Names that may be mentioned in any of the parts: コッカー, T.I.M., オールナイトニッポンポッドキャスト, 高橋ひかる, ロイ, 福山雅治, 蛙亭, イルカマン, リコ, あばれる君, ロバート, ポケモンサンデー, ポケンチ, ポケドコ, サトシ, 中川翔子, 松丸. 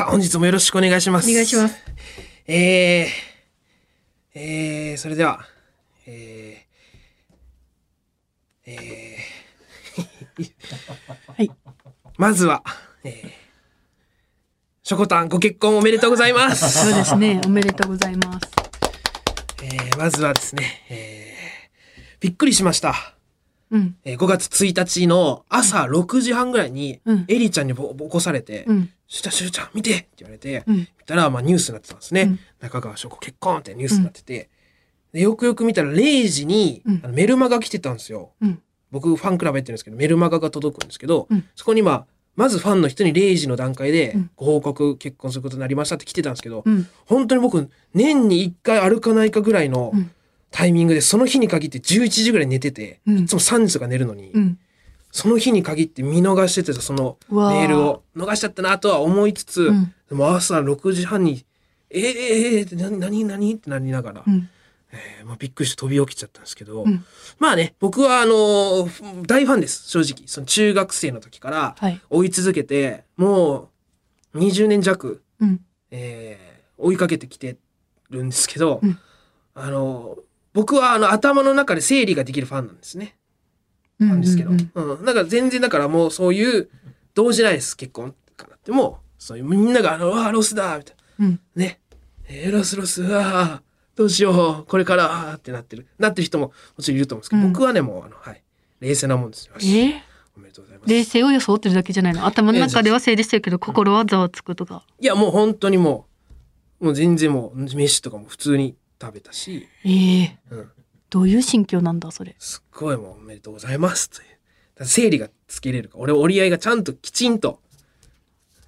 さあ、本日もよろしくお願いします。お願いします。それでは、はい。まずは、しょこたんご結婚おめでとうございます。そうですね、おめでとうございます。まずはですね、びっくりしました。うん、5月1日の朝6時半ぐらいに、エリちゃんに起こされて、しゅうちゃん見てって言われて、見たら、まあニュースになってたんですね。中川翔子結婚ってニュースになってて、でよくよく見たら0時にメルマガ来てたんですよ。僕ファンクラブやってるんですけど、メルマガが届くんですけど、そこにまずファンの人に0時の段階でご報告結婚することになりましたって来てたんですけど、本当に僕年に1回あるかないかぐらいの、タイミングで、その日に限って11時ぐらい寝てて、いつも3時とか寝るのに、その日に限って見逃してて、そのメールを逃しちゃったなとは思いつつ、でも朝6時半に、って何ってなりながら、びっくりして飛び起きちゃったんですけど、まあね、僕は大ファンです、正直。その中学生の時から追い続けて、もう20年弱、追いかけてきてるんですけど、僕は頭の中で整理ができるファンなんですね。なんですけど。だから全然、だからもうそういう、動じないです、結婚かなって。もう、そういう、みんなが、ロスだみたいな。ね。ロス、どうしよう、これから、ってなってる人も、もちろんいると思うんですけど、僕はね、もう、はい、冷静なもんですよ。おめでとうございます。冷静を装ってるだけじゃないの。頭の中では整理してるけど、心はざわつくとか。いや、もう本当にもう全然もう、飯とかも普通に、食べたし、どういう心境なんだそれ。すっごいもうおめでとうございますという、整理がつけれるか、俺折り合いがちゃんときちんと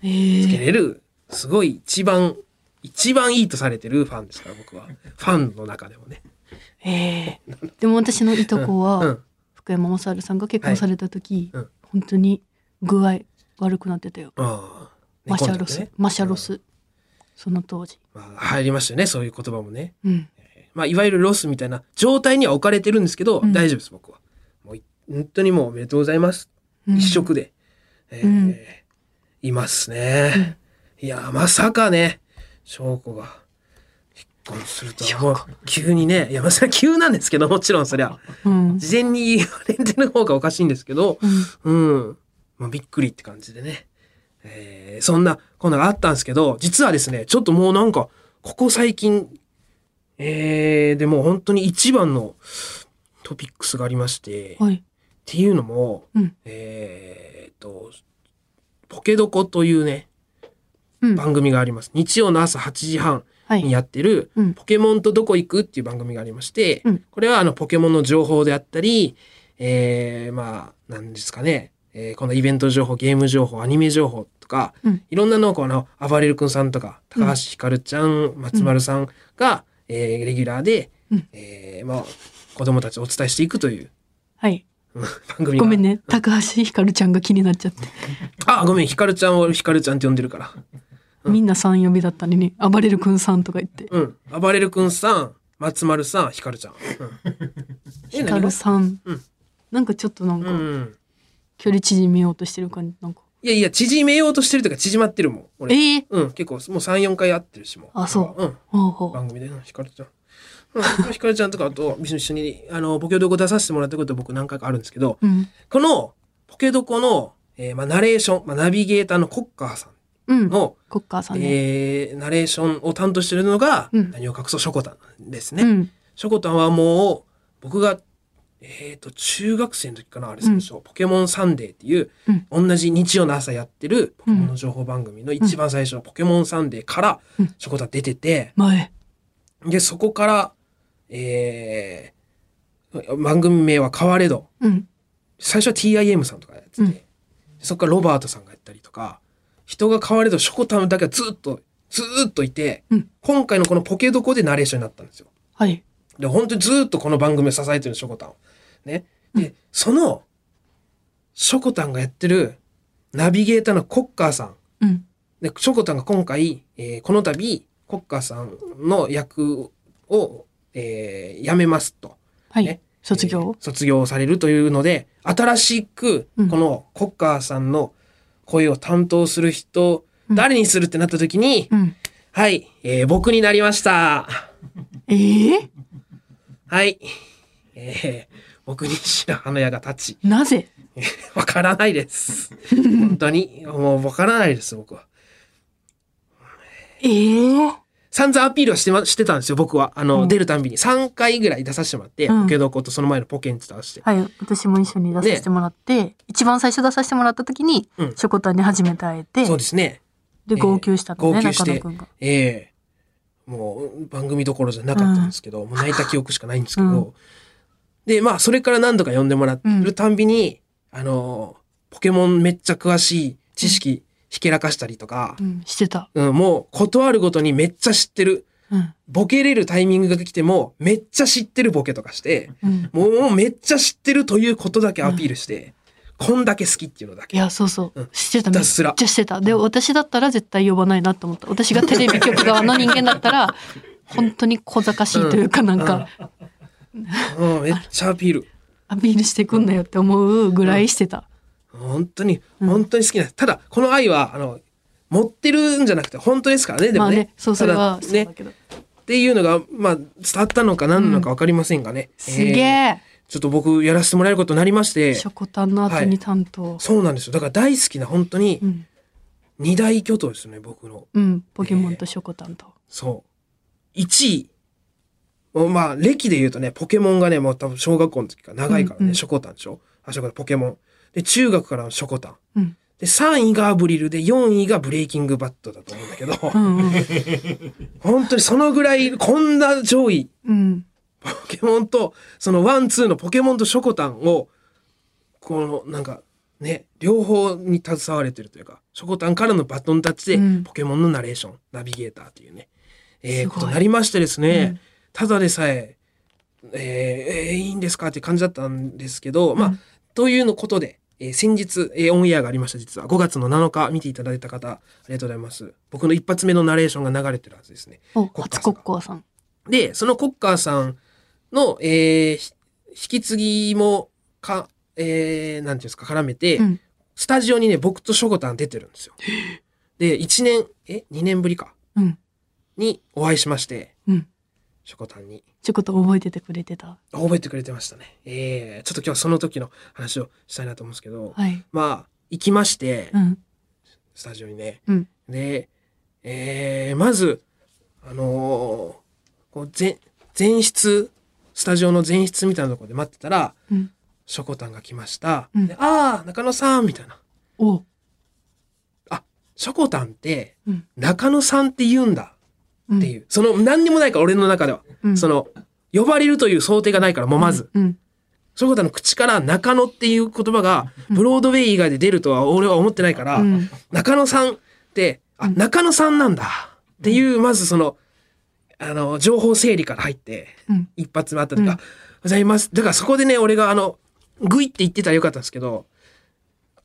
つけれる、すごい一番いいとされてるファンですから、僕はファンの中でもね。でも私のいとこは、福山雅治さんが結婚された時、本当に具合悪くなってたよ。マシャロス、その当時、入りましたよね、そういう言葉もね。いわゆるロスみたいな状態には置かれてるんですけど、大丈夫です、僕は。もう本当にもうおめでとうございます、一色で、いますね。いや、まさかね、翔子が結婚するとはもう急にね。いや、まさか急なんですけど、もちろんそりゃ、事前に言われてる方がおかしいんですけど、びっくりって感じでね。そんなこんながあったんですけど、実はですね、ちょっともうなんかここ最近、でも本当に一番のトピックスがありまして、っていうのも、ポケドコというね、番組があります。日曜の朝8時半にやってる、ポケモンとどこ行くっていう番組がありまして、これはポケモンの情報であったり、まあ何ですかね。このイベント情報、ゲーム情報、アニメ情報とか、いろんなのをあばれる君さんとか、高橋ひかるちゃん、松丸さんが、レギュラーで、子供たちをお伝えしていくという。番組。ごめんね、高橋ひかるちゃんが気になっちゃって。あ、ごめん、ひかるちゃんをひかるちゃんって呼んでるから。みんなさん呼びだったのに、あばれる君さんとか言って。あばれる君さん、松丸さん、ひかるちゃん。ひかるさん。なんかちょっと距離縮めようとしてる感じ、なんか。いやいや、縮めようとしてるというか、縮まってるもん。俺。結構、もう3、4回会ってるしも。あ、そう。番組で、ひかるちゃん。ひかるちゃんとかと一緒に、ポケドコ出させてもらったこと僕何回かあるんですけど、この、ポケドコの、ナレーション、ナビゲーターのコッカーさんの、ナレーションを担当してるのが、何を隠そう、しょこたんですね。しょこたんはもう、僕が、中学生の時かな、あれ最初、ポケモンサンデーっていう、同じ日曜の朝やってるポケモンの情報番組の一番最初のポケモンサンデーから、しょこたん出てて、で、そこから、番組名は変われど、最初は T.I.M. さんとかやってて、そこからロバートさんがやったりとか、人が変われど、しょこたんだけはずっといて、今回のこのポケドコでナレーションになったんですよ。で、本当にずっとこの番組を支えてるの、しょこたんを。ね。で、その、しょこたんがやってる、ナビゲーターのコッカーさん。で、しょこたんが今回、この度、コッカーさんの役を、辞めますと。卒業されるというので、新しく、このコッカーさんの声を担当する人誰にするってなった時に、うん、はい、僕になりました。はい、僕に白羽の矢が立ち。なぜわからないです。本当に。もうわからないです、僕は。散々アピールはしてたんですよ、僕は。うん、出るたんびに。3回ぐらい出させてもらって、ポケドコとその前のポケンチ出して。はい、私も一緒に出させてもらって、一番最初出させてもらった時に、しょこたんに初めて会えて。そうですね。で、号泣したとね、中野くんが。もう、番組どころじゃなかったんですけど、もう泣いた記憶しかないんですけど、で、まあ、それから何度か呼んでもらるたんびに、ポケモンめっちゃ詳しい知識、ひけらかしたりとか、してた。もう断るごとにめっちゃ知ってる、ボケれるタイミングが来てもめっちゃ知ってるボケとかして、もうめっちゃ知ってるということだけアピールして、こんだけ好きっていうのだけ。いやそうそう、してた、めっちゃしてた。で私だったら絶対呼ばないなと思った。私がテレビ局側の人間だったら本当に小賢しいというかなんか、めっちゃアピールしてくんなよって思うぐらいしてた。本当に好きなんです。ただこの愛は持ってるんじゃなくて本当ですからね。でもね、それはそうだけどっていうのがまあ伝わったのか何なのか分かりませんがね。すげえ。ちょっと僕やらせてもらえることになりまして。しょこたんの後に担当。そうなんですよ。だから大好きな本当に二大巨頭ですね僕の。ポケモンとしょこたんと。そう。1位。まあ歴で言うとねポケモンがねもう多分小学校の時から長いからねしょこたんでしょ。あしょこたんポケモン。で、中学からのしょこたん。で、3位がアブリルで、4位がブレイキングバットだと思うんだけど、本当にそのぐらい、こんな上位、ポケモンと、そのワン、ツーのポケモンとしょこたんを、この、なんか、ね、両方に携われてるというか、しょこたんからのバトンタッチで、ポケモンのナレーション、ナビゲーターというね、ことになりましてですね、ただでさえ、いいんですかって感じだったんですけど、まあ、というのことで、先日、オンエアがありました。実は5月の7日見ていただいた方、ありがとうございます。僕の一発目のナレーションが流れてるはずですね。初コッカーさん。で、そのコッカーさんの、引き継ぎもなんていうんですか、絡めて、スタジオにね、僕としょこたん出てるんですよ。で、2年ぶりか。にお会いしまして、しょこたんに。ちょっと覚えててくれてた。覚えてくれてましたね。ちょっと今日はその時の話をしたいなと思うんですけど、まあ行きまして、スタジオにね。で、まずこう前室スタジオの前室みたいなところで待ってたら、しょこたんが来ました。で、ああ中野さんみたいな。あ、しょこたんって中野さんって言うんだ。っていう、その何にもないから俺の中では、その呼ばれるという想定がないからもうまず、しょこたんの口から中野っていう言葉がブロードウェイ以外で出るとは俺は思ってないから、中野さんってあ中野さんなんだっていう、まずその情報整理から入って、一発目あったとか、ございます。だからそこでね俺がグイって言ってたらよかったんですけど、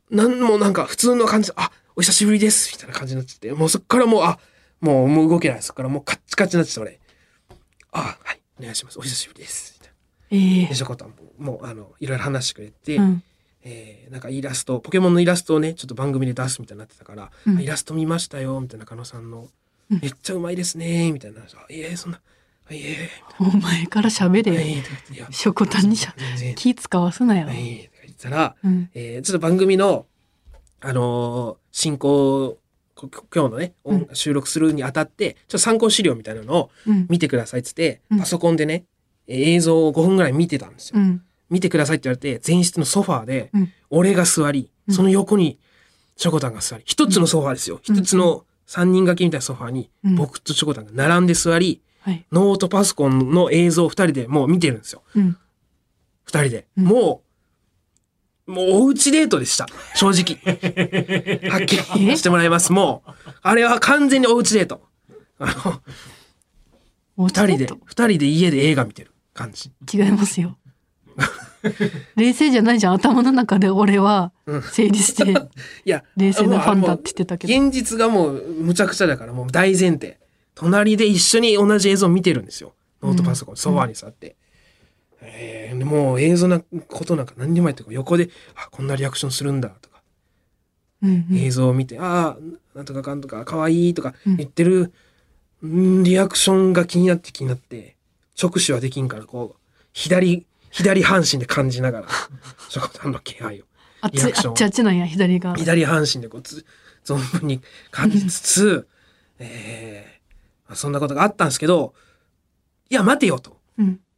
なんもなんか普通の感じであお久しぶりですみたいな感じになっちゃって、もうそっからもうもう動けないですから、もうカッチカチになってて、俺、あ、はい、お願いします。お久しぶりです。みたいな。で、しょこたんもいろいろ話してくれて、なんかイラスト、ポケモンのイラストをね、ちょっと番組で出すみたいになってたから、イラスト見ましたよ、みたいな中野さんの、めっちゃうまいですね、みたいな。そんな、お前から喋れよ。しょこたんに気使わすなよ。言ったら、ちょっと番組の、進行、今日のね、収録するにあたって、ちょっと参考資料みたいなのを見てくださいって言って、パソコンでね、映像を5分ぐらい見てたんですよ。見てくださいって言われて、前室のソファーで、俺が座り、その横にしょこたんが座り、一つのソファーですよ。一つの3人掛けみたいなソファーに、僕としょこたんが並んで座り、ノートパソコンの映像を2人でもう見てるんですよ。2人で。もうおうちデートでした。正直。はっきりしてもらいます。もう、あれは完全におうちデート。二人で家で映画見てる感じ。違いますよ。冷静じゃないじゃん。頭の中で俺は整理して、いや、冷静なファンだって言ってたけど。現実がもうむちゃくちゃだから、もう大前提。隣で一緒に同じ映像見てるんですよ。ノートパソコン、ソファーに座って。もう映像なことなんか何にもないとか横で「あこんなリアクションするんだ」とか映像を見て、ああなんとかかんとかかわいいとか言ってる、リアクションが気になって直視はできんから、こう左半身で感じながらしょこたんの気配を、リアクションあっちなんや、左が左半身でこう存分に感じつつ、そんなことがあったんですけど、いや待てよと、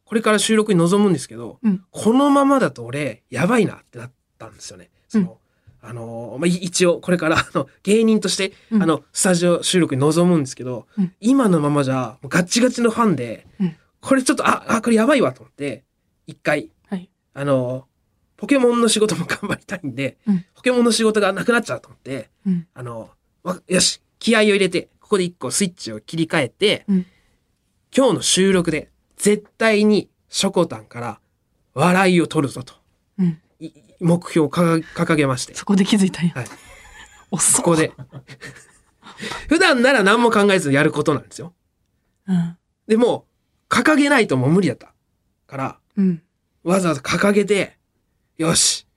これから収録に臨むんですけど、このままだと俺やばいなってなったんですよね。その一応これから芸人としてスタジオ収録に臨むんですけど、今のままじゃガチガチのファンで、これちょっとこれやばいわと思って一回、ポケモンの仕事も頑張りたいんで、ポケモンの仕事がなくなっちゃうと思って、よし気合を入れてここで一個スイッチを切り替えて、今日の収録で絶対にしょこたんから笑いを取るぞと。目標を掲げまして、そこで気づいたんや、はい、そこで普段なら何も考えずやることなんですよ、でも掲げないともう無理だったから、わざわざ掲げてよし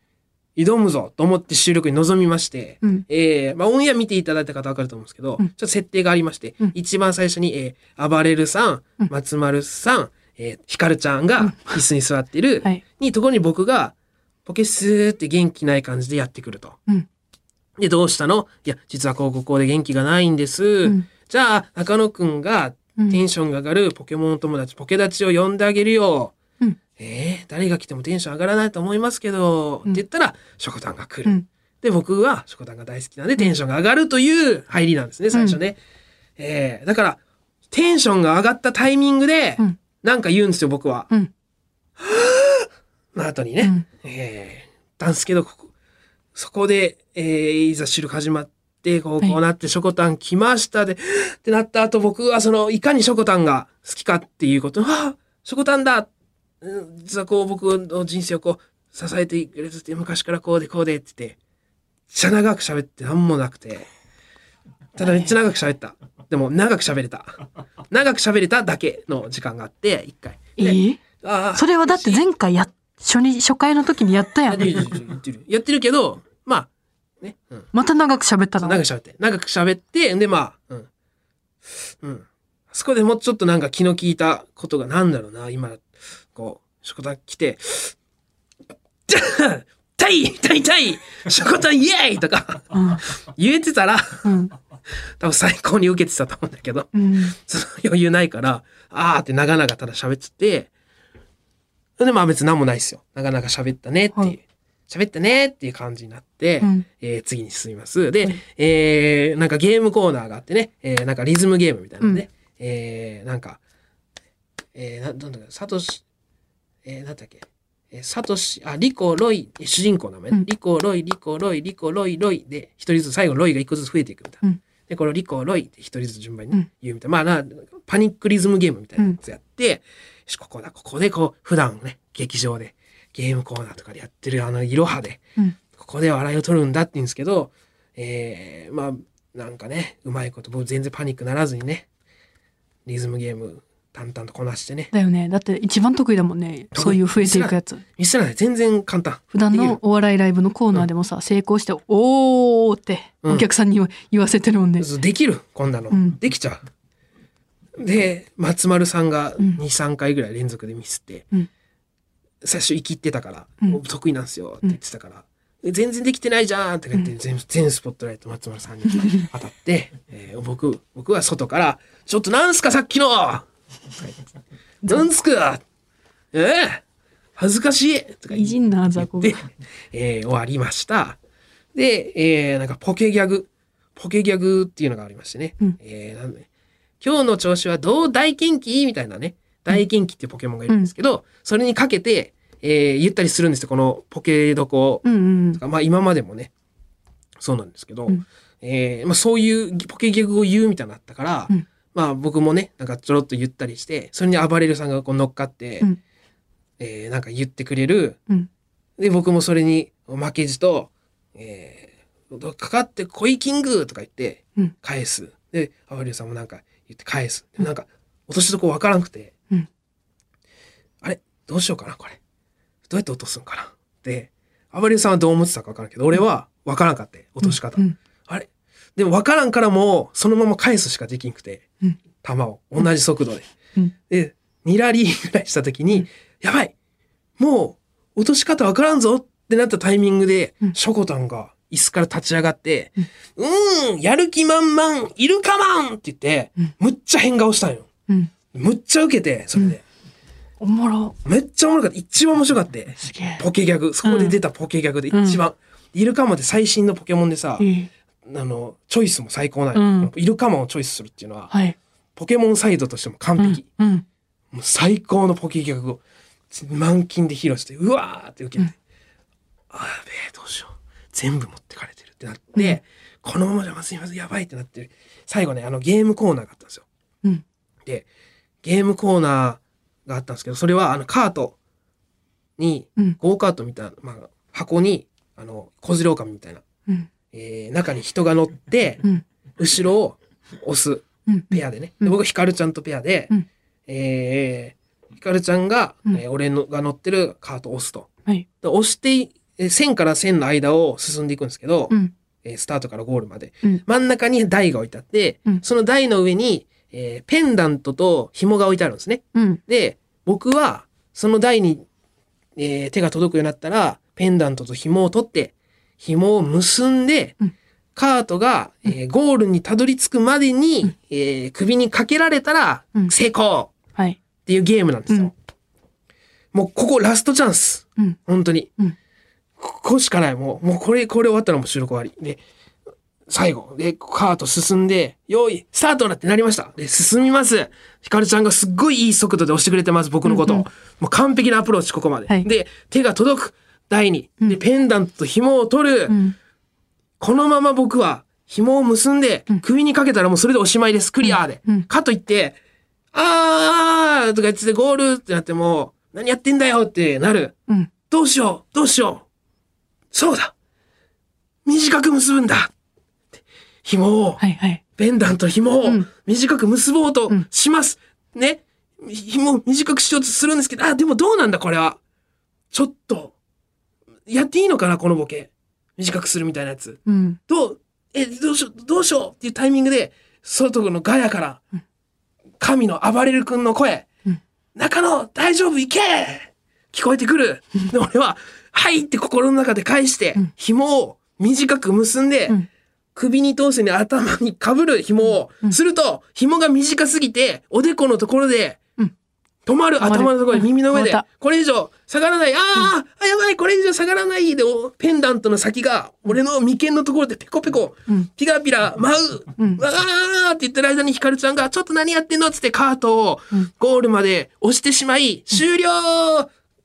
挑むぞと思って収録に臨みまして、オンエア見ていただいた方分かると思うんですけど、ちょっと設定がありまして、一番最初に、あばれるさん、松丸さん、ひかるちゃんが椅子に座ってる、ところに僕がポケスーって元気ない感じでやってくると、でどうしたの、いや実はこうで元気がないんです、じゃあ中野くんがテンションが上がるポケモン友達、ポケダチを呼んであげるよ、誰が来てもテンション上がらないと思いますけど、って言ったらしょこたんが来る、で僕はしょこたんが大好きなんでテンションが上がるという入りなんですね、最初ね、だからテンションが上がったタイミングでなんか言うんですよ僕は、の後にね、なんですけど、そこで、いざ収録始まってこうなってしょこたん来ましたで、ってなった後、僕はいかにしょこたんが好きかっていうこと、しょこたんだ、実は僕の人生を支えてくれてて、昔からこうでって言って、ちゃ長く喋ってなんもなくて、ただめっちゃ長く喋った。でも長く喋れただけの時間があって、一回。それはだって前回やった。初回の時にやったやん。やってるけど、まあ、ね。また長く喋ったの。長く喋って、でまあ、そこでもうちょっとなんか気の利いたことが、なんだろうな、今、しょこたん来て、痛いしょこたんイエーイとか、言えてたら、多分最高に受けてたと思うんだけど、その余裕ないから、あーって長々ただ喋ってて、でまあ別に何もないですよ。なかなか喋ったねっていう、喋ったねっていう感じになって、次に進みます。で、なんかゲームコーナーがあってね、なんかリズムゲームみたいなので、なんか、なんだっけ、サトシ、なんだっけ、サトシ、リコ、ロイ、主人公の名前、リコ、ロイで、一人ずつ、最後ロイが一個ずつ増えていくみたいな。で、このリコ、ロイって一人ずつ順番に言うみたいな、パニックリズムゲームみたいなやつやって、ここで普段ね劇場でゲームコーナーとかでやってるいろはで、ここで笑いを取るんだって言うんですけど、まあなんかねうまいこと僕全然パニックならずにねリズムゲーム淡々とこなしてね。だよね、だって一番得意だもんね、そういう増えていくやつ。ミスらない、全然簡単。普段のお笑いライブのコーナーでもさ、成功して「おー」ってお客さんに言わせてるもんね。できる、こんなの、できちゃう。で松丸さんが 2,3 回ぐらい連続でミスって、最初イキってたから、得意なんすよって言ってたから、全然できてないじゃんって言って、全スポットライト松丸さんに当たって僕は外から「ちょっとなんすかさっきの!」「なんすか恥ずかしい!」とか言って、終わりました。で、なんかポケギャグっていうのがありましてね、なんで今日の調子はどう大元気みたいなね、大元気っていうポケモンがいるんですけど、それにかけて、言ったりするんですよ、このポケどことか、まあ今までもね、そうなんですけど、そういうポケギャグを言うみたいなのあったから、まあ僕もね、なんかちょろっと言ったりして、それにあばれるさんが乗っかって、なんか言ってくれる。で、僕もそれに負けじと、かかってこいキングとか言って、返す。で、あばれるさんもなんか、返す。なんか落としどころ分からなくて、あれどうしようかな、これどうやって落とすんかなって、あばれるさんはどう思ってたか分からんけど、俺は分からんかって落とし方、うんうん、あれでも分からんからもうそのまま返すしかできんくて、うん、球を同じ速度で、うん、で2ラリーぐらいした時に、うん、やばいもう落とし方分からんぞってなったタイミングで、うん、しょこたんが椅子から立ち上がって、うん、やる気満々、いるかまんって言って、うん、むっちゃ変顔したんよ。うん、むっちゃウケて、それで。うん、おもろ。めっちゃおもろかった。一番面白かった。すげえ。ポケギャグ。そこで出たポケギャグで一番。うん、イルカマンって最新のポケモンでさ、うん、チョイスも最高なの、うん。イルカマンをチョイスするっていうのは、はい、ポケモンサイドとしても完璧。うんうん、もう最高のポケギャグを満金で披露して、うわーってウケて。うん、あーべー、どうしよう。全部持ってかれてるってなって、うん、このままじゃまずいまずいやばいってなって、最後ね、ゲームコーナーがあったんですよ。うん、で、ゲームコーナーがあったんですけど、それはカートに、うん、ゴーカートみたいな、まあ、箱に、小連れ狼みたいな、うん中に人が乗って、うん、後ろを押す、うん、ペアでね。で僕はヒカルちゃんとペアで、うん、ヒカルちゃんが、うん俺のが乗ってるカートを押すと。はい、で押して、線から線の間を進んでいくんですけど、うんスタートからゴールまで、うん、真ん中に台が置いてあって、うん、その台の上に、ペンダントと紐が置いてあるんですね、うん、で僕はその台に、手が届くようになったらペンダントと紐を取って紐を結んで、うん、カートが、ゴールにたどり着くまでに、うん首にかけられたら、うん、成功っていうゲームなんですよ、うん、もうここラストチャンス、うん、本当に、うんここしかない。もうこれ終わったらもう収録終わり。で、最後。で、カート進んで、よーい、スタートだってなりました。で、進みます。ヒカルちゃんがすっごいいい速度で押してくれてます、僕のことを。うんうん、もう完璧なアプローチ、ここまで。はい、で、手が届く。台に。で、ペンダントと紐を取る。うん、このまま僕は、紐を結んで、首にかけたらもうそれでおしまいです。クリアーで。うんうん、かといって、あーとか言っててゴールってなっても、何やってんだよってなる。うん、どうしよう。そうだ短く結ぶんだ紐を、はいはい、ペンダント紐を短く結ぼうとします、うん、ね紐を短くしようとするんですけどあでもどうなんだこれはちょっとやっていいのかなこのボケ短くするみたいなやつ、うん、どうしようっていうタイミングで外のガヤから神のあばれる君の声、うん、中野大丈夫いけ聞こえてくるで俺ははいって心の中で返して、うん、紐を短く結んで、うん、首に通せに頭に被る紐を、うん、すると、紐が短すぎて、おでこのところで、うん、止まる頭のところで耳の上で、うん、これ以上下がらない、あ、やばい、これ以上下がらないで、ペンダントの先が、俺の眉間のところでペコペコ、うん、ピラピラ舞う、うん、わーって言ってる間にヒカルちゃんが、ちょっと何やってんのつってカートをゴールまで押してしまい、うん、終了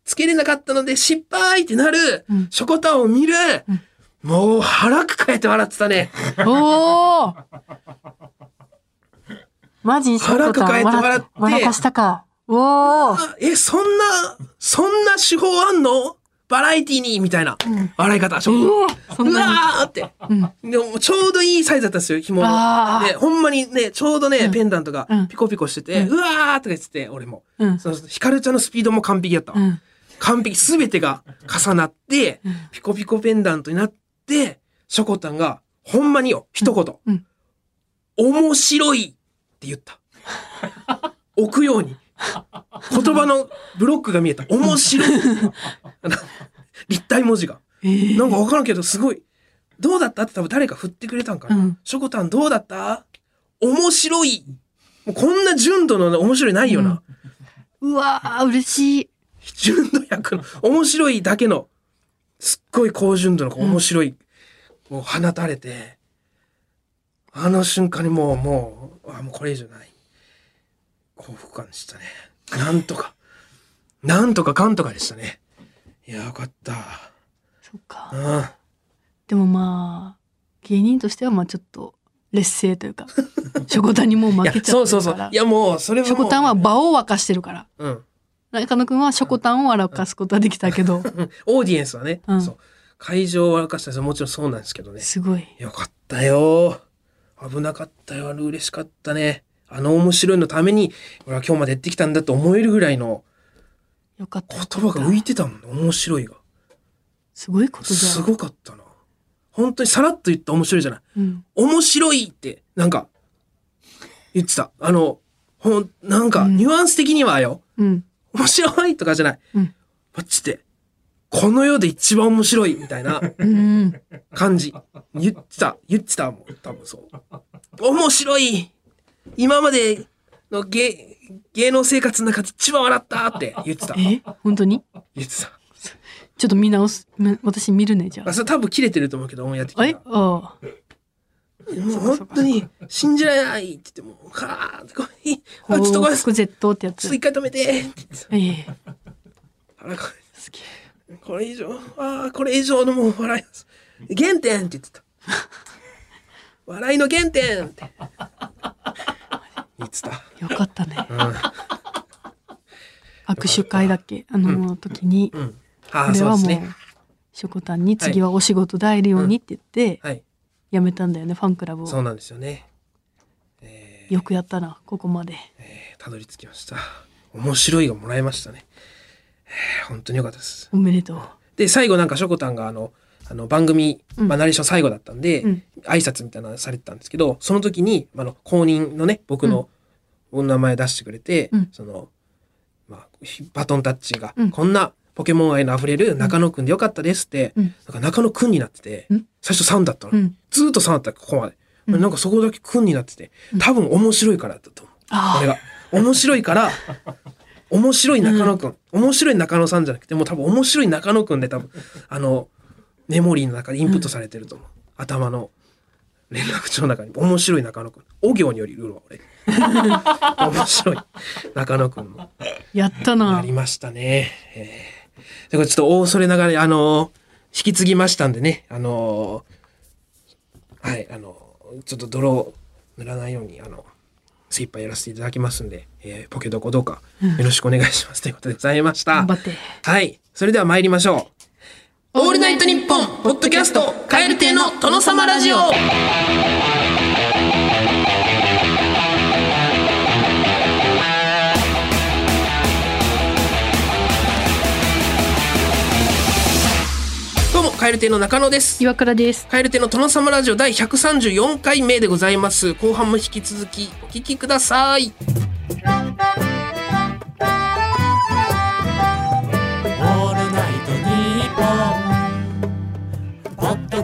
つけれなかったので失敗ってなる、うん、ショコタンを見る、うん、もう腹抱えて笑ってたね。おーマジショコタン腹抱えて笑って笑かしたか。おーそんな手法あんのバラエティにみたいな、うん、笑い方ショコタンうわーって、うん、でもちょうどいいサイズだったんですよ紐のでほんまにねちょうどね、うん、ペンダントがピコピコしてて、うん、うわーとか言ってて俺も、うん、そのヒカルちゃんのスピードも完璧だったわ、うん完璧全てが重なってピコピコペンダントになってしょこたんがほんまによ一言、うんうん、面白いって言った置くように言葉のブロックが見えた面白い立体文字が、なんか分からんけどすごいどうだったって多分誰か振ってくれたんかなしょこたんどうだった面白いもうこんな純度の面白いないよな、うん、うわー嬉しい純度100の面白いだけのすっごい高純度の面白いを放たれて、うん、あの瞬間にもうこれ以上ない幸福感でしたね。なんとかかんとかでしたね。いやよかった。そっか、うん、でもまあ芸人としてはまあちょっと劣勢というかしょこたんにもう負けちゃってるからそういやもうそれはしょこたんは場を沸かしてるから、うん中野くんはしょこたんを笑かすことはできたけどオーディエンスはね、うん、そう会場を笑かしたらもちろんそうなんですけどね。すごいよかったよ。危なかったよ。嬉しかったね。面白いのために俺は今日までやってきたんだと思えるぐらいのよかった言葉が浮いてたもん。面白いがすごいことだ。すごかったな。本当にさらっと言った面白いじゃない、うん、面白いってなんか言ってた。なんかニュアンス的にはよ、うん、面白いとかじゃない、うん、マジでこの世で一番面白いみたいな感じ言ってたもん多分。そう面白い、今までの芸能生活の中で一番笑ったって言ってた。え、本当に言ってた。ちょっと見直す。私見るね。じゃあそれ多分切れてると思うけど、オンエア的には。ああ、もう本当に信じられないって言っても、はあってこい、あちょっとごめん、これ絶倒ってやつ。一回止めてって言ってた。あらこれ好き。これ以上、あこれ以上のもう笑います。原点って言ってた。笑いの原点って言ってた。よかったね。うん、握手会だっけ、時に、うんうん、これはもうしょこたんに次はお仕事で会えるようにって言って辞めたんだよね、ファンクラブを。そうなんですよね。よくやったな、ここまで。たどり着きました。面白いがもらえましたね。本当に良かったです。おめでとう。で最後なんかしょこたんが番組、まあ、ナレーション最後だったんで、うん、挨拶みたいなのされてたんですけど、その時に公認のね、僕のお名前出してくれて、うん、バトンタッチが、うん、こんなポケモン愛のあふれる中野くんでよかったですって、うん、なんか中野くんになってて、うん、最初3だったの、うん、ずっと3だったここまで、うん、なんかそこだけくんになってて、多分面白いからだったと思う、うん、俺が面白いから面白い中野くん、面白い中野さんじゃなくてもう多分面白い中野くんで多分メモリーの中でインプットされてると思う、うん、頭の連絡帳の中に面白い中野くん、お行によりうるわ俺面白い中野くんもやったな、ありましたね。でこれちょっと恐れながら引き継ぎましたんでね、はいちょっと泥を塗らないように精一杯やらせていただきますんで、ポケどこどうかよろしくお願いします、うん、ということでございました。頑張って、はい、それでは参りましょう。オールナイトニッポンポッドキャスト蛙亭の殿様ラジオ。蛙亭の中野です。岩倉です。蛙亭の殿様ラジオ第134回目でございます。後半も引き続きお聞きください。オールナイトニッポンポッド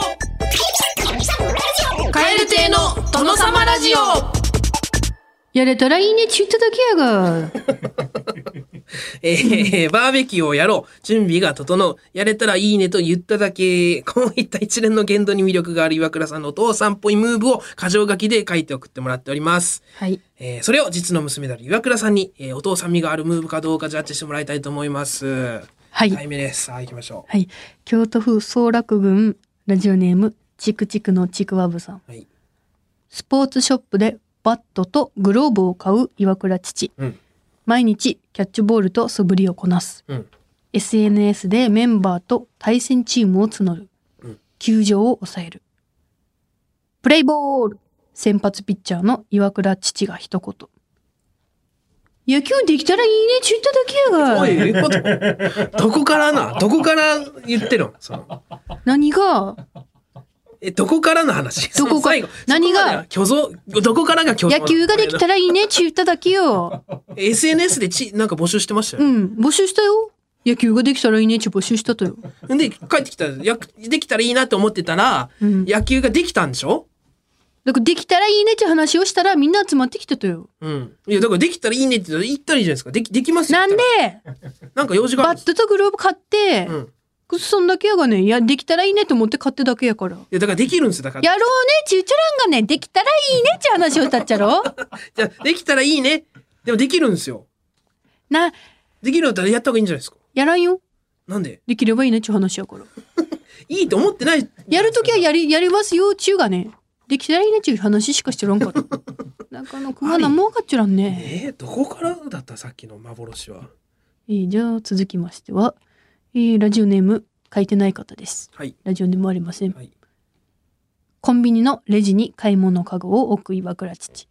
亭の殿様ラジオ。やれたらいいねちゅっただけやが。バーベキューをやろう、準備が整う、やれたらいいねと言っただけ、こういった一連の言動に魅力がある岩倉さんのお父さんっぽいムーブを箇条書きで書いて送ってもらっております、はい。それを実の娘である岩倉さんに、お父さん味があるムーブかどうかジャッジしてもらいたいと思います。はい、対面です。はい、行きましょう。はい、京都府総楽郡ラジオネームチクチクのちくわぶさん、はい、スポーツショップでバットとグローブを買う岩倉父、うん、毎日キャッチボールと素振りをこなす、うん、SNS でメンバーと対戦チームを募る、うん、球場を抑える、プレイボール。先発ピッチャーの岩倉父が一言、野球できたらいいねちゅっただけやが。おい、どこから言ってるの、その何が、どこからの話、どこか最後、何が虚像、どこからが虚像、野球ができたらいいねちゅっただけよ。SNS でなんか募集してましたよ、うん、募集したよ、野球ができたらいいねちゅ募集したとよ。で帰ってきたらできたらいいなって思ってたら、うん、野球ができたんでしょ。だからできたらいいねって話をしたらみんな集まってきたとよ、うん、いやだからできたらいいねって言ったらいいじゃないですか。できますよ。なんでなんか用事があるんです。バットとグローブ買って、うん、そんだけやがね。いやできたらいいねと思って買ってだけやから。いやだからできるんですよ。だからやろうねちゅうちょらんがね、できたらいいねって話をしたっちゃろ。じゃできたらいいね、でもできるんですよな。できるんだったらやった方がいいんじゃないですか。やらんよ。なんでできればいいねっちゅう話やからいいと思ってないやるときはやりますよっちゅうがね、できたらいいねっちゅう話しかしてらんかった。なんか熊なんも分かっちゅらんね。どこからだったさっきの幻は。じゃあ続きましては、ラジオネーム書いてない方です、はい、ラジオネームありません、はい、コンビニのレジに買い物かごを置く岩倉父、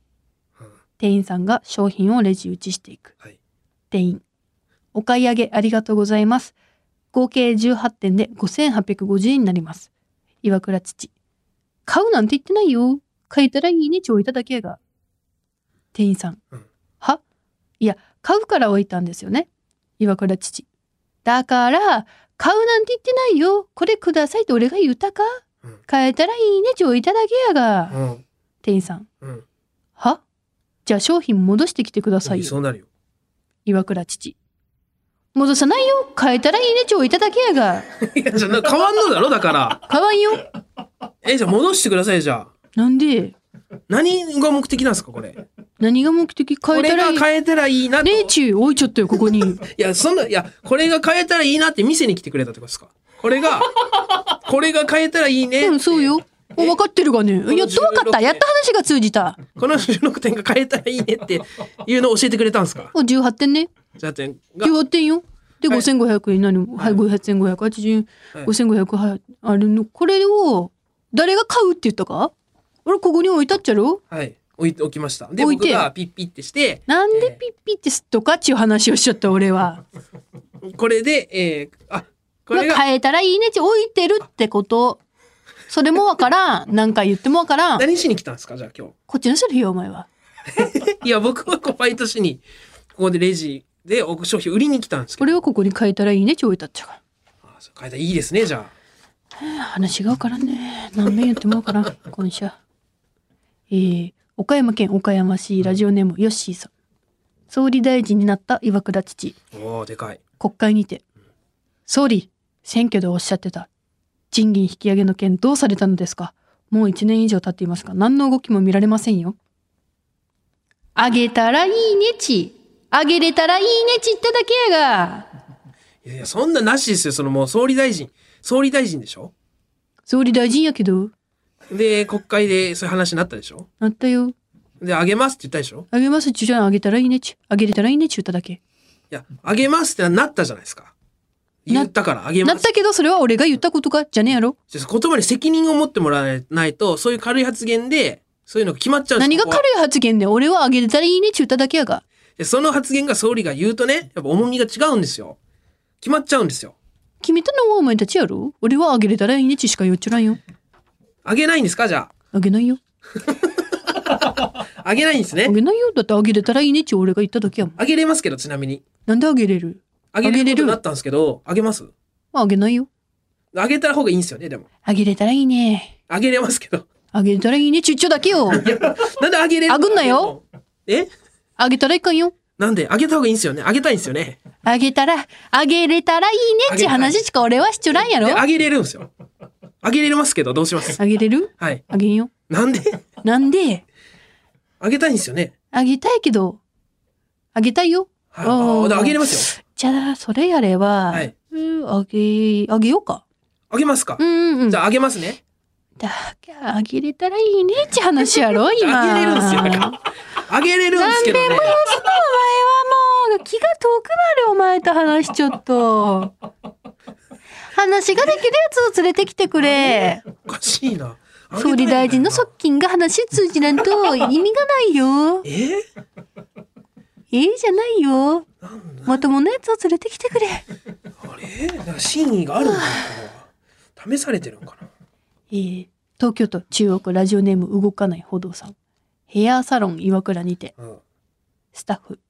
はあ、店員さんが商品をレジ打ちしていく、はい、店員お買い上げありがとうございます、合計18点で5850円になります。岩倉父買うなんて言ってないよ、買えたらいいねちょいただけが。店員さん、うん、はいや買うから置いたんですよね。岩倉父だから買うなんて言ってないよ、これくださいって俺が言ったか、うん、買えたらいいねちょいただけやが、うん、店員さん、うん、はじゃあ商品戻してきてくださいよ。そうなるよ。岩倉父戻さないよ、変えたらいいねちょいただけやが。いやじゃあ変わんのだろ、だから変わんよ。じゃあ戻してください。じゃあなんで何が目的なんですかこれ。何が目的、変えたらいい、これが変えたらいいなとねえちゅう置いちゃったよここに。いやこれが変えたらいいなって店に来てくれたってことですか、これが変えたらいいね。うんそうよ、分かってるがね。やっと分かった、やっと話が通じた。この16点が変えたらいいねっていうのを教えてくれたんですか。18点ね、18点よ。で、はい、5500円何、はい、5580円、はい、5500、はい、あれのこれを誰が買うって言ったか。俺ここに置いたっちゃろ。はい置きました。で僕がピッピッてして、なんでピッピッてすっとかっちゅう話をしちゃった俺は。これで、これが変えたらいいねち置いてるってこと、それもわからん。なんか言ってもわからん。何しに来たんですかじゃあ今日。こっちのせるよお前は。いや僕はこうバイトしにここでレジで商品売りに来たんですけど、これをここに変えたらいいねちょいたっちゃから。変えたらいいですねじゃあ。話がわからんね、何べん言ってもわからん。今週岡山県岡山市、ラジオネームヨッシーさん、総理大臣になった岩倉父。おーでかい。国会にて、総理選挙でおっしゃってた賃金引き上げの件どうされたのですか。もう1年以上経っていますが何の動きも見られませんよ。上げたらいいねち、あげれたらいいねちっただけやが。いやいやそんななしですよ。そのもう総理大臣でしょ。総理大臣やけど。で国会でそういう話になったでしょ。なったよ。であげますって言ったでしょ。あげますってじゃああげたらいいねち、あげれたらいいねちっただけ。いやあげますってなったじゃないですか。言ったからあげます。なったけどそれは俺が言ったことかじゃねえやろ。言葉に責任を持ってもらわないとそういう軽い発言でそういうのが決まっちゃうんです。何が軽い発言で、俺はあげれたらいいねちっただけやが。その発言が総理が言うとね、やっぱ重みが違うんですよ。決まっちゃうんですよ。決めたのはお前たちやろ。俺はあげれたらいいねちしか言っちゃらんよ。あげないんですかじゃあ。あげないよ。あげないんですね。あげないよ。だってあげれたらいいねち俺が言っただけやもん。あげれますけどちなみに。なんであげれる。あげれることになったんですけど、あげます。あげないよ。あげた方がいいんですよねでも。あげれたらいいね。あげれますけど。あげれたらいいねちゅっちょだけよ。なんであげれる。あぐんなよ。あげたらいかんよ。なんであげた方がいいんすよね。あげたいんすよね。あげたらあげれたらいいねっち話しか俺はしちょらんやろ。あげれるんですよ。あげれますけどどうします。あげれる。はい、あげんよ。なんでなんであげたいんすよね。あげたいけどあげたいよ。あげれますよ。じゃあそれやれば、はい、あげようか。あげますか。じゃああげますね。だからあげれたらいいねっち話やろ今。あげれるんすよ。あげれるんですけどね。何べんも言わすなお前はもう気が遠くなる。お前と話しちょっと話ができるやつを連れてきてくれ。おかしいな。総理大臣の側近が話通じないと意味がないよ。じゃないよ。まともなやつを連れてきてくれ。あれなんか真意があるのかな。試されてるのかな。東京都中央区、ラジオネーム動かない歩道さん、ヘアサロン岩倉にて、スタッフ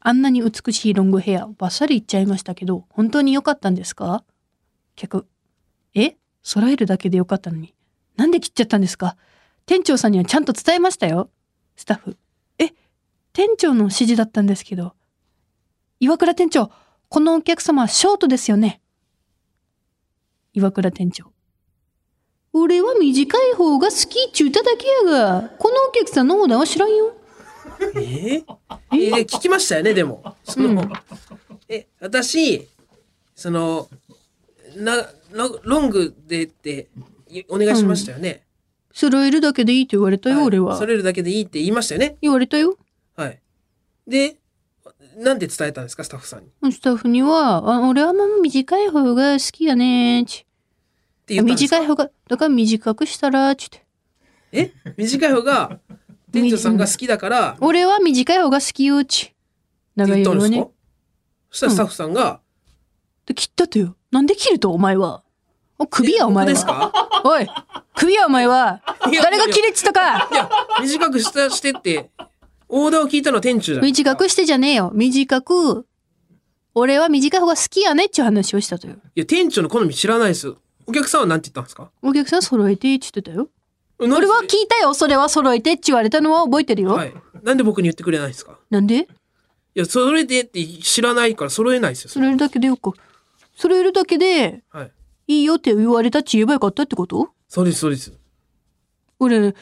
あんなに美しいロングヘアバッサリいっちゃいましたけど本当に良かったんですか。客揃えるだけで良かったのになんで切っちゃったんですか。店長さんにはちゃんと伝えましたよ。スタッフ店長の指示だったんですけど。岩倉店長このお客様はショートですよね。岩倉店長俺は短い方が好きっちゅうただけやが、このお客さんのオーダーは知らんよ。聞きましたよねでもその、私そのロングでってお願いしましたよね、うん、揃えるだけでいいって言われたよ、はい、俺は揃えるだけでいいって言いましたよね、言われたよ、はい、でなんで伝えたんですかスタッフさんに。スタッフには俺はもう短い方が好きやねーって言ったんですか。短い方がだから短くしたらちって短い方が店長さんが好きだから俺は短い方が好きよち長いよりはね。そしたらスタッフさんが、うん、切ったとよ。なんで切るとお前は首やお前はですかおい首やお前は誰が切れっつったか。いや短くしてってオーダーを聞いたのは店長じゃん。短くしてじゃねえよ。短く俺は短い方が好きやねっちゅう話をしたとよ。いや店長の好み知らないです。お客さんは何て言ったんですか。お客さん揃えてっつってたよ。俺は聞いたよ。それは揃えてって言われたのは覚えてるよ、はい、なんで僕に言ってくれないんですか。なんで。いや揃えてって知らないから揃えないですよ。揃えるだけでよか。揃えるだけでいいよって言われたって言えばよかったってこと、はい、そうですそうです。俺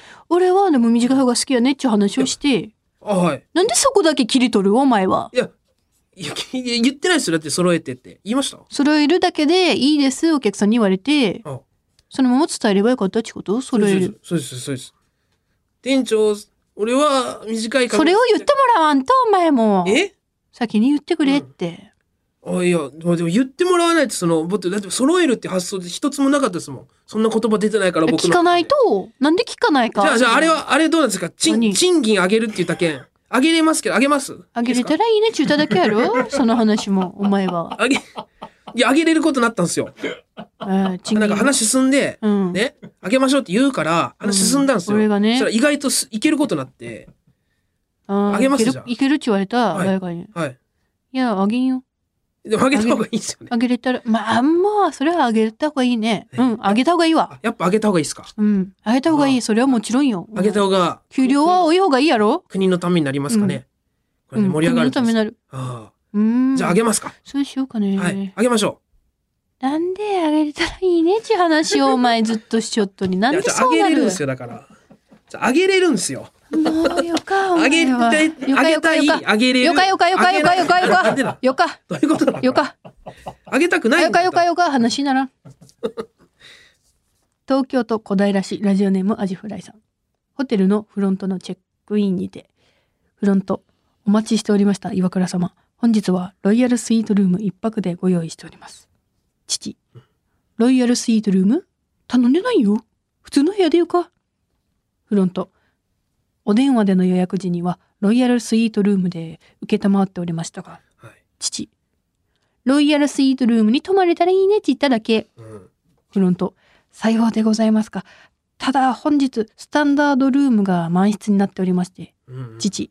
はでも短い方が好きやねって話をして、あ、はい、なんでそこだけ切り取るお前は。いや言ってないですよ。だって揃えてって言いました。揃えるだけでいいですお客さんに言われて、ああそのまま伝えればよかったってこと。それそうですそうです。店長俺は短いからそれを言ってもらわんとお前も先に言ってくれって、うん、あいやでも言ってもらわないとその僕だって揃えるって発想で一つもなかったですもん。そんな言葉出てないから僕の聞かないと。なんで聞かないか。じゃああれどうなんですか。賃金上げるって言ったけん上げれますけど。上げます上げれたらいいねって言っただけやろその話もお前は上げれることになったんですよ。なんか話進んで、うん、ね、あげましょうって言うから話進んだんですよ、うん、俺がね。それ意外といけることになって、あげますじゃん。いけるって言われた、はい、誰かに、はい、いやあげんよ。でもあげた方がいいですよね。あげれたらまあそれはあげた方がいいね。うんあげた方がいいわ。やっぱあげた方がいいですか。うんあげた方がいい。それはもちろんよ。あげた方が給料は多い方がいいやろ。国のためになりますかね、うん、これね盛り上がるんです、うん、国のためになる。あじゃああげますか。そうしようかね。はいあげましょう。なんであげたらいいねって話をお前ずっとしちょっとになんでそうなる。あげれるんですよだから。あげれるんですよ。もうよかお前は。あげたいあげれる。よか。どういうことだ。よか。あげたくない。よか話なら。東京都小平市ラジオネームアジフライさん。ホテルのフロントのチェックインにてフロントお待ちしておりました岩倉様。本日はロイヤルスイートルーム一泊でご用意しております。父、ロイヤルスイートルーム頼んでないよ。普通の部屋でよか。フロント、お電話での予約時にはロイヤルスイートルームで受けたまわっておりましたが、はい、父、ロイヤルスイートルームに泊まれたらいいねって言っただけ、うん、フロント、さようでございますか。ただ本日スタンダードルームが満室になっておりまして、うんうん、父、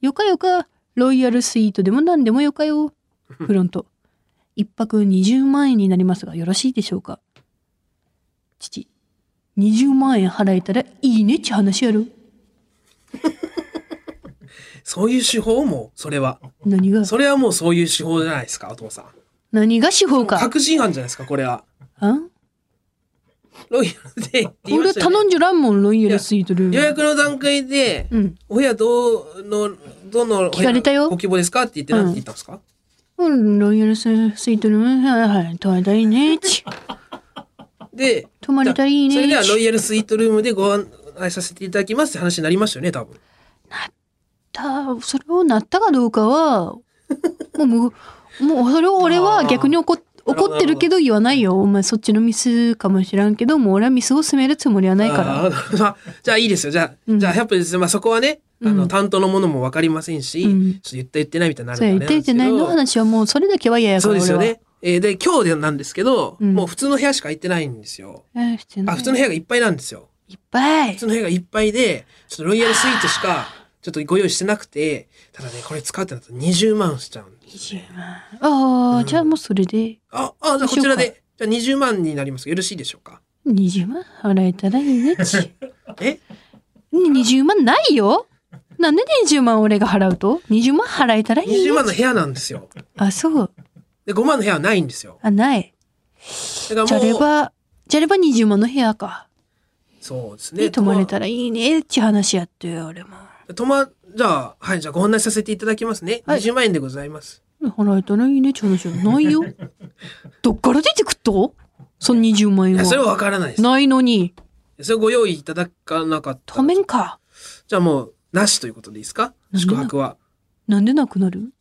よかよかロイヤルスイートでも何でもよかよ。フロント一泊20万円になりますがよろしいでしょうか。父、20万円払えたらいいねっち話やろそういう手法もそれは何がそれはもうそういう手法じゃないですかお父さん。何が手法か。確信犯じゃないですかこれは。んロイヤルで俺頼んじゃらんもんロイヤルスイートルーム。予約の段階で、うん、お部屋どの聞かれたよ。ご希望ですかって言って何て言ったんですか。うんロイヤルスイートルームはい泊まりたいねちで泊まりたいね。それではロイヤルスイートルームでご案内させていただきますって話になりましたよね多分。それをなったかどうかはもうそれを俺は逆に怒ってるけど言わないよ。お前そっちのミスかもしらんけどもう俺はミスを責めるつもりはないからじゃあいいですよ。じゃあやっぱり、まあ、そこはね担当のものも分かりませんし、うん、ちょっと言ってないみたいになるんで、ね、言ってないの話はもうそれだけはややこしい。そうですよね。で今日でなんですけど、うん、もう普通の部屋しか空いてないんですよ。普通の部屋がいっぱいなんですよ。いっぱい。普通の部屋がいっぱいでちょっとロイヤルスイートしかちょっとご用意してなくて、ただねこれ使うってなったら20万しちゃうんですよ。20万。ああ、うん、じゃあもうそれで。あじゃあこちらでじゃあ20万になりますよろしいでしょうか。20万払えたらいいねち20万ないよ。なんで20万俺が払うと20万払えたらいいね。20万の部屋なんですよ。あ、そう。で5万の部屋はないんですよ。あ、ない。だからもうじゃれば20万の部屋か。そうですね。泊まれたらいいねって話やってよ俺も。じゃあはいじゃあご案内させていただきますね。はい、20万円でございます。払えたらいいねって話はないよ。どっから出てくったその20万円は。それは分からないです。ないのに。それご用意いただかなかった。ためんか。じゃあもう、なしということでいいですか？宿泊は。なんでなくなる？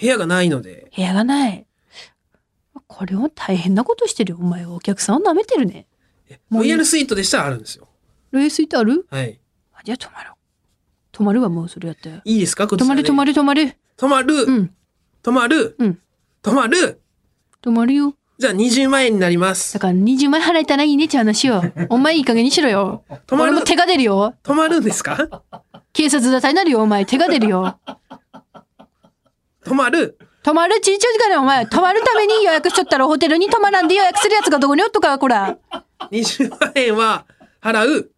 部屋がないので。部屋がない。これは大変なことしてるよ。お前はお客さんを舐めてるね。ロイヤルスイートでしたらあるんですよ。ロイヤルスイートある？はい。じゃあ泊まろう。泊まるはもうそれやって。いいですか？こっちで。泊まる。泊まる。うん。泊まる。うん。泊まる。泊まるよ。じゃあ20万円になります。だから20万円払えたらいいねって話よ。お前いい加減にしろよ。泊まる。俺も手が出るよ。泊まるんですか？警察沙汰になるよ、お前。手が出るよ。泊まる。泊まる。ちいちょいからお前。泊まるために予約しとったらホテルに泊まらんで予約するやつがどこにおっとか、こら。20万円は払う。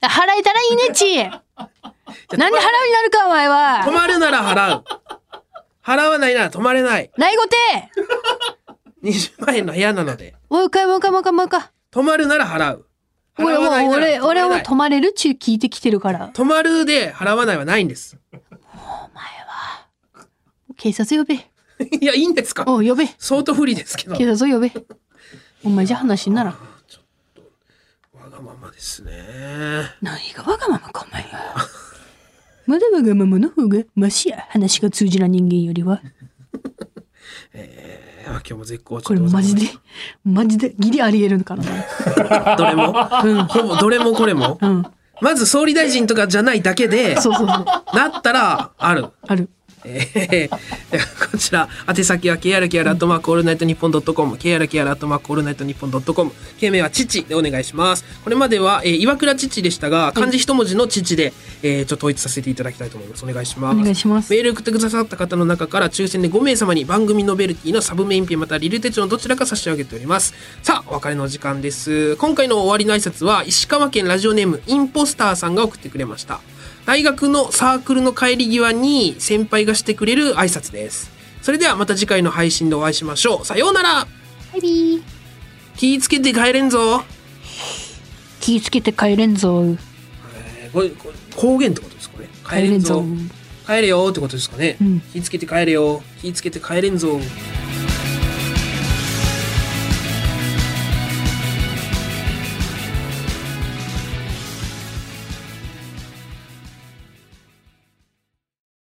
払えたらいいねち。なんで払うになるかお前は。泊まるなら払う。払わないなら泊まれない。ないごて。20万円の部屋なので。おい、もう一回。泊まるなら払う。払わないなら泊まれない。俺は泊まれるちゅう聞いてきてるから。泊まるで払わないはないんです。お前は。警察呼べ。いや、いいんですか？おう、呼べ。相当不利ですけど。警察を呼べ。お前じゃ話にならん。ちょっと、わがままですね。何がわがままか、お前は。まだわがままの方がマシや、話が通じない人間よりは。今日も絶好調。これマジでギリありえるのかな。どれも、うん、ほぼどれもこれも、うん、まず総理大臣とかじゃないだけで、そうなったらある。こちら宛先は krkr@allnightnippon.com、 krkr@allnightnippon.com、 件名は父でお願いします。これまでは、岩倉父でしたが、漢字一文字の父で、ちょっと統一させていただきたいと思います。お願いします。お願いします。メール送ってくださった方の中から抽選で5名様に番組ノベルティのサブメインペンまたリル手帳のどちらか差し上げております。さあお別れの時間です。今回の終わりの挨拶は石川県ラジオネームインポスターさんが送ってくれました。大学のサークルの帰り際に先輩がしてくれる挨拶です。それではまた次回の配信でお会いしましょう。さようなら。バイビー。気ぃつけて帰れんぞ。気ぃつけて帰れんぞ。これ方言ってことですかね。帰れんぞ。帰れよってことですかね。うん、気ぃつけて帰れよ。気ぃつけて帰れんぞ。